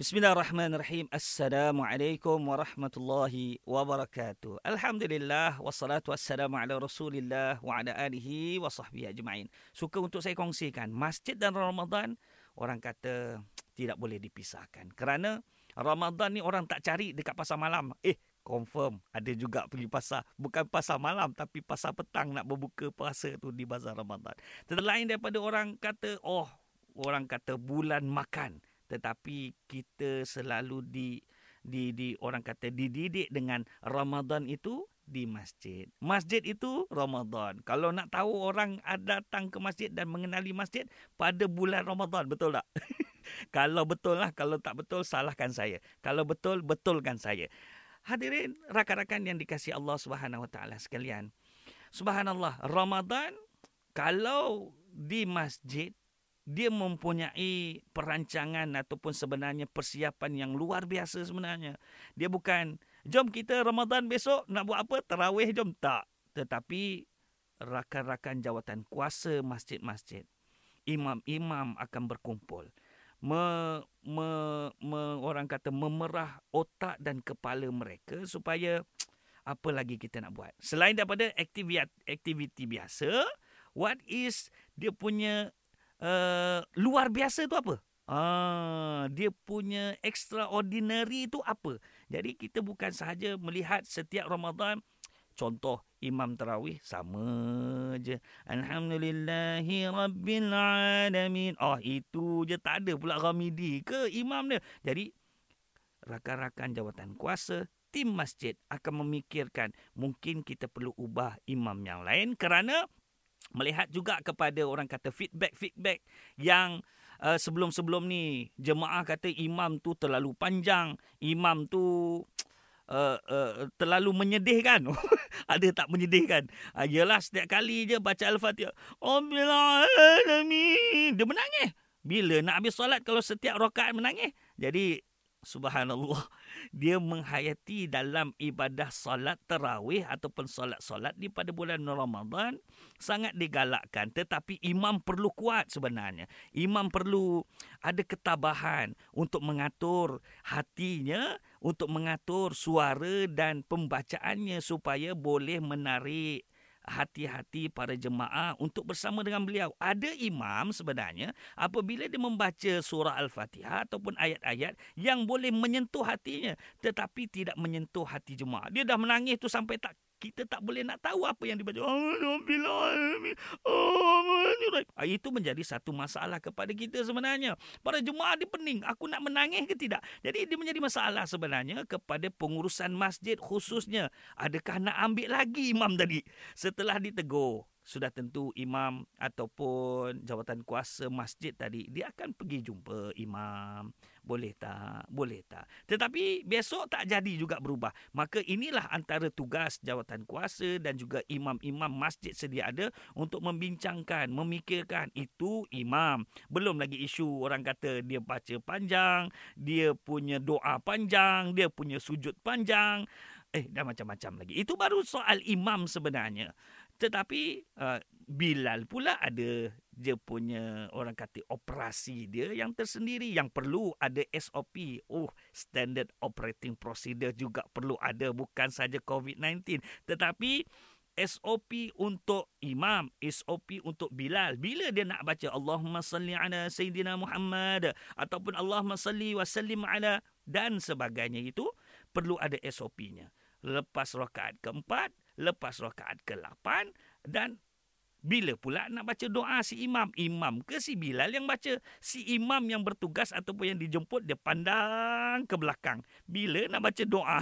Bismillahirrahmanirrahim. Assalamualaikum warahmatullahi wabarakatuh. Alhamdulillah, wassalatu wassalamu ala Rasulillah wa ala alihi wa sahbihi ajma'in. Suka untuk saya kongsikan, masjid dan Ramadan orang kata tidak boleh dipisahkan. Kerana Ramadan ni orang tak cari dekat pasar malam. Confirm ada juga pergi pasar. Bukan pasar malam tapi pasar petang nak berbuka puasa tu di bazar Ramadan. Terlain daripada orang kata, orang kata bulan makan. Tetapi kita selalu orang kata dididik dengan Ramadan itu di masjid. Masjid itu Ramadan. Kalau nak tahu orang datang ke masjid dan mengenali masjid pada bulan Ramadan, betul tak? Kalau betul lah, kalau tak betul salahkan saya. Kalau betul, betulkan saya. Hadirin rakan-rakan yang dikasihi Allah Subhanahu Wa Taala sekalian. Subhanallah, Ramadan kalau di masjid dia mempunyai perancangan ataupun sebenarnya persiapan yang luar biasa sebenarnya. Dia bukan, jom kita Ramadan besok nak buat apa? Tarawih jom. Tak. Tetapi rakan-rakan jawatan kuasa masjid-masjid, imam-imam akan berkumpul. Orang kata memerah otak dan kepala mereka supaya apa lagi kita nak buat. Selain daripada aktiviti biasa, what is dia punya luar biasa tu apa? Dia punya extraordinary tu apa? Jadi kita bukan sahaja melihat setiap Ramadan, contoh imam tarawih sama je. Alhamdulillahi rabbil alamin. Itu je, tak ada pula ghamidi ke imam dia. Jadi rakan-rakan jawatan kuasa tim masjid akan memikirkan mungkin kita perlu ubah imam yang lain kerana melihat juga kepada orang kata feedback yang sebelum-sebelum ni jemaah kata imam tu terlalu panjang, imam tu terlalu menyedihkan. Ada tak menyedihkan? Yalah, setiap kali je baca Al-Fatihah, Rabbil alamin, dia menangis. Bila nak habis solat kalau setiap rakaat menangis. Jadi subhanallah, dia menghayati dalam ibadah solat tarawih ataupun solat-solat di pada bulan Ramadan sangat digalakkan. Tetapi imam perlu kuat sebenarnya. Imam perlu ada ketabahan untuk mengatur hatinya, untuk mengatur suara dan pembacaannya supaya boleh menarik hati-hati para jemaah untuk bersama dengan beliau. Ada imam sebenarnya apabila dia membaca surah Al-Fatihah ataupun ayat-ayat yang boleh menyentuh hatinya tetapi tidak menyentuh hati jemaah. Dia dah menangis tu sampai tak, kita tak boleh nak tahu apa yang dibaca. Itu menjadi satu masalah kepada kita sebenarnya. Para jemaah dia pening, aku nak menangis ke tidak? Jadi dia menjadi masalah sebenarnya kepada pengurusan masjid khususnya. Adakah nak ambil lagi imam tadi? Setelah ditegur, sudah tentu imam ataupun jawatan kuasa masjid tadi, dia akan pergi jumpa imam. Boleh tak? Boleh tak? Tetapi besok tak jadi juga berubah. Maka inilah antara tugas jawatan kuasa dan juga imam-imam masjid sedia ada untuk membincangkan, memikirkan. Itu imam. Belum lagi isu orang kata dia baca panjang, dia punya doa panjang, dia punya sujud panjang. Dah macam-macam lagi. Itu baru soal imam sebenarnya. Tetapi Bilal pula ada dia punya orang kata operasi dia yang tersendiri yang perlu ada SOP. Standard operating procedure juga perlu ada, bukan saja COVID-19. Tetapi SOP untuk imam, SOP untuk Bilal. Bila dia nak baca Allahumma salli ala Sayyidina Muhammad ataupun Allahumma salli wa sallim ala dan sebagainya, itu perlu ada SOP-nya. Lepas rakaat keempat, lepas rakaat ke-8, dan bila pula nak baca doa si imam? Imam ke si Bilal yang baca? Si imam yang bertugas ataupun yang dijemput, dia pandang ke belakang. Bila nak baca doa,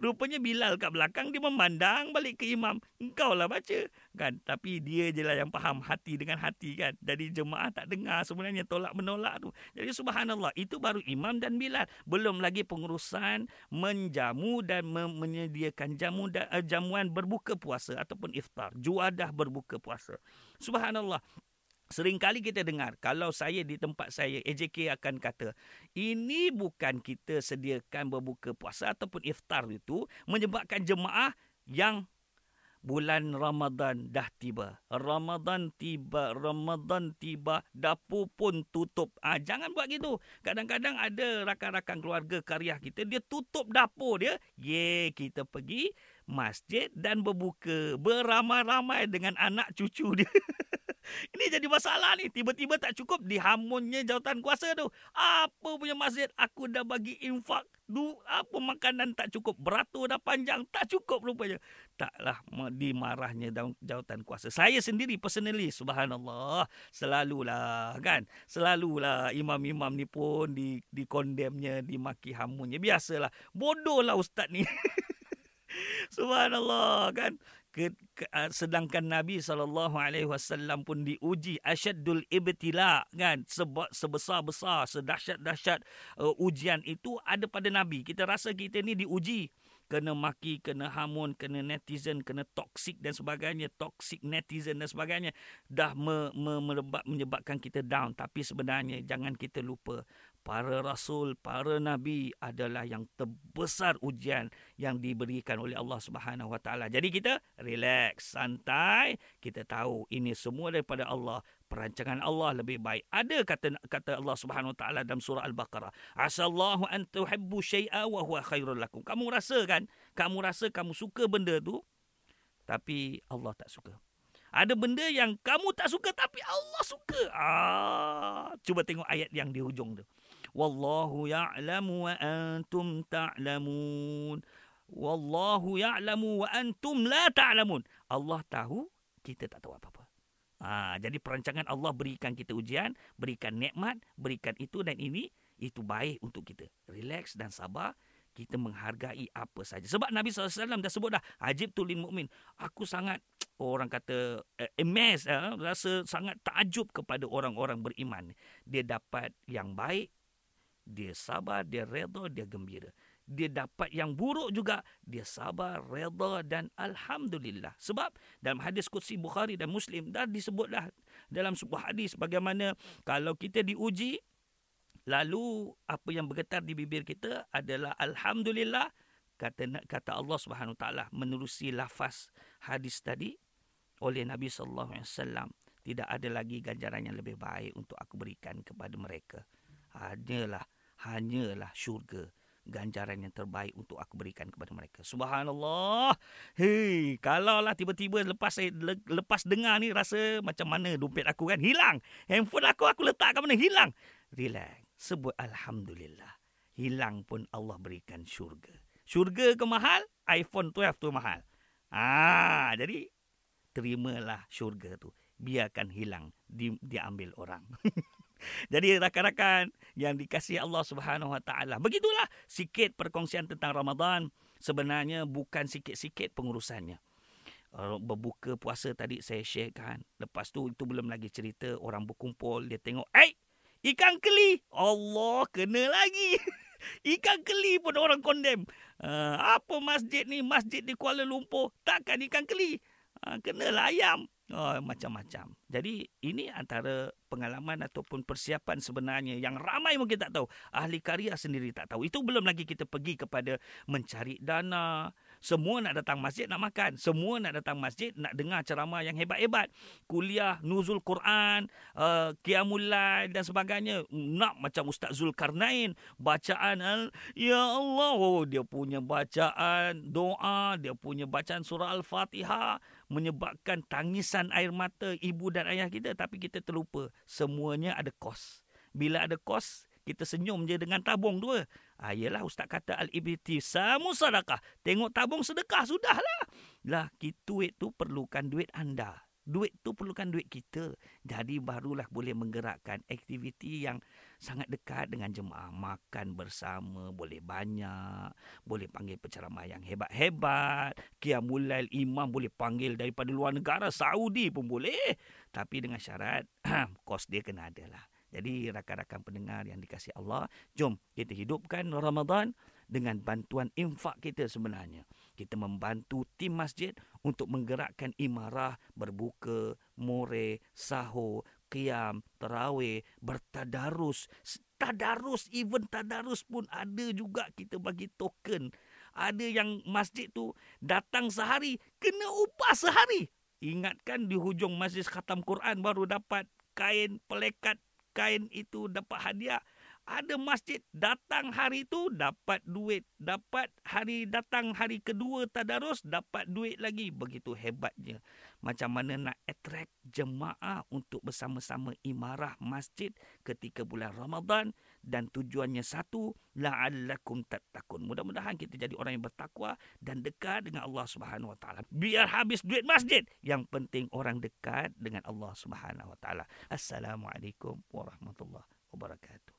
rupanya Bilal kat belakang, dia memandang balik ke imam. Engkau lah baca. Kan? Tapi dia je lah yang faham hati dengan hati, kan. Jadi jemaah tak dengar sebenarnya tolak menolak tu. Jadi subhanallah, itu baru imam dan Bilal. Belum lagi pengurusan menjamu dan menyediakan jamu dan jamuan berbuka puasa ataupun iftar. Juadah berbuka puasa. Subhanallah, seringkali kita dengar, kalau saya di tempat saya, AJK akan kata, ini bukan kita sediakan berbuka puasa ataupun iftar itu menyebabkan jemaah yang Bulan Ramadan dah tiba. Ramadan tiba. Dapur pun tutup. Jangan buat gitu. Kadang-kadang ada rakan-rakan keluarga kariah kita, dia tutup dapur dia. Kita pergi masjid dan berbuka. Beramai-ramai dengan anak cucu dia. Ini jadi masalah ni. Tiba-tiba tak cukup, dihamunnya jawatan kuasa tu. Apa punya masjid? Aku dah bagi infak. Apa makanan tak cukup? Beratur dah panjang. Tak cukup rupanya. Taklah dimarahnya jawatan kuasa. Saya sendiri personally, subhanallah, Selalulah imam-imam ni pun dikondemnya, dimaki hamunnya. Biasalah. Bodohlah ustaz ni. Subhanallah kan. Sedangkan Nabi SAW pun diuji asyaddul ibtila kan, sebesar-besar, sedahsyat-dahsyat ujian itu ada pada Nabi. Kita rasa kita ni diuji, kena maki, kena hamun, kena netizen, kena toksik dan sebagainya, toksik netizen dan sebagainya dah menyebabkan kita down. Tapi sebenarnya jangan kita lupa, para rasul, para nabi adalah yang terbesar ujian yang diberikan oleh Allah Subhanahu Wa Taala. Jadi kita relax, santai, kita tahu ini semua daripada Allah. Perancangan Allah lebih baik. Ada kata Allah Subhanahu Wa Taala dalam surah Al-Baqarah, "Asallahu an tuhibbu syai'a wa huwa khairul lakum." Kamu rasa kan? Kamu rasa kamu suka benda tu, tapi Allah tak suka. Ada benda yang kamu tak suka tapi Allah suka. Cuba tengok ayat yang di hujung tu. Wallahu ya'lamu wa antum ta'lamun. Wallahu ya'lamu wa antum la ta'lamun. Allah tahu, kita tak tahu apa-apa. Jadi perancangan Allah, berikan kita ujian, berikan nikmat, berikan itu dan ini, itu baik untuk kita. Relax dan sabar. Kita menghargai apa saja. Sebab Nabi SAW dah sebut dah, ajib tulil mu'min. Aku sangat, orang kata, amazed, rasa sangat takjub kepada orang-orang beriman. Dia dapat yang baik, dia sabar, dia reda, dia gembira. Dia dapat yang buruk juga, dia sabar, reda dan alhamdulillah. Sebab dalam hadis Qudsi Bukhari dan Muslim dah disebutlah dalam sebuah hadis, bagaimana kalau kita diuji, lalu apa yang bergetar di bibir kita adalah alhamdulillah, kata Allah Subhanahu Wa Taala menerusi lafaz hadis tadi oleh Nabi sallallahu alaihi wasallam, tidak ada lagi ganjaran yang lebih baik untuk aku berikan kepada mereka. Hanyalah syurga, ganjaran yang terbaik untuk aku berikan kepada mereka. Subhanallah. Hei, kalaulah tiba-tiba lepas dengar ni rasa macam mana dompet aku kan hilang, handphone aku letak kat mana hilang. Relax. Sebut alhamdulillah. Hilang pun Allah berikan syurga. Syurga ke mahal? iPhone 12 tu mahal. Jadi terimalah syurga tu. Biarkan hilang, diambil orang. Jadi rakan-rakan yang dikasihi Allah Subhanahu Wa Taala, begitulah sikit perkongsian tentang Ramadan. Sebenarnya bukan sikit-sikit pengurusannya. Berbuka puasa tadi saya sharekan. Lepas tu itu belum lagi cerita orang berkumpul, dia tengok, ikan keli. Allah, kena lagi. Ikan keli pun orang condemn. Apa masjid ni? Masjid di Kuala Lumpur. Takkan ikan keli. Kenalah ayam. Macam-macam. Jadi ini antara pengalaman ataupun persiapan sebenarnya yang ramai mungkin tak tahu. Ahli karya sendiri tak tahu. Itu belum lagi kita pergi kepada mencari dana. Semua nak datang masjid nak makan. Semua nak datang masjid nak dengar ceramah yang hebat-hebat. Kuliah, nuzul Quran, qiyamulail dan sebagainya. Nak macam Ustaz Zulkarnain. Bacaan, ya Allah. Dia punya bacaan doa. Dia punya bacaan surah Al-Fatihah. Menyebabkan tangisan air mata ibu dan ayah kita. Tapi kita terlupa. Semuanya ada kos. Bila ada kos, kita senyum je dengan tabung dua. Yelah, ustaz kata al-ibtisamu sadaqah. Tengok tabung sedekah, sudahlah. Duit tu perlukan duit anda. Duit tu perlukan duit kita. Jadi barulah boleh menggerakkan aktiviti yang sangat dekat dengan jemaah. Makan bersama, boleh banyak. Boleh panggil penceramah yang hebat-hebat. Qiyamulail imam boleh panggil daripada luar negara. Saudi pun boleh. Tapi dengan syarat, kos dia kena adalah. Jadi rakan-rakan pendengar yang dikasihi Allah, jom kita hidupkan Ramadan dengan bantuan infak kita sebenarnya. Kita membantu tim masjid untuk menggerakkan imarah, berbuka, more, sahur, qiyam, tarawih, bertadarus. Tadarus, even tadarus pun ada juga kita bagi token. Ada yang masjid tu datang sehari, kena upah sehari. Ingatkan di hujung majlis khatam Quran baru dapat kain pelekat, kain itu dapat hadiah. Ada masjid datang hari tu dapat duit, dapat hari datang hari kedua tadarus dapat duit lagi. Begitu hebatnya. Macam mana nak attract jemaah untuk bersama-sama imarah masjid ketika bulan Ramadan, dan tujuannya satu, la'allakum tattaqun. Mudah-mudahan kita jadi orang yang bertakwa dan dekat dengan Allah Subhanahu Wa Taala. Biar habis duit masjid, yang penting orang dekat dengan Allah Subhanahu Wa Taala. Assalamualaikum warahmatullahi wabarakatuh.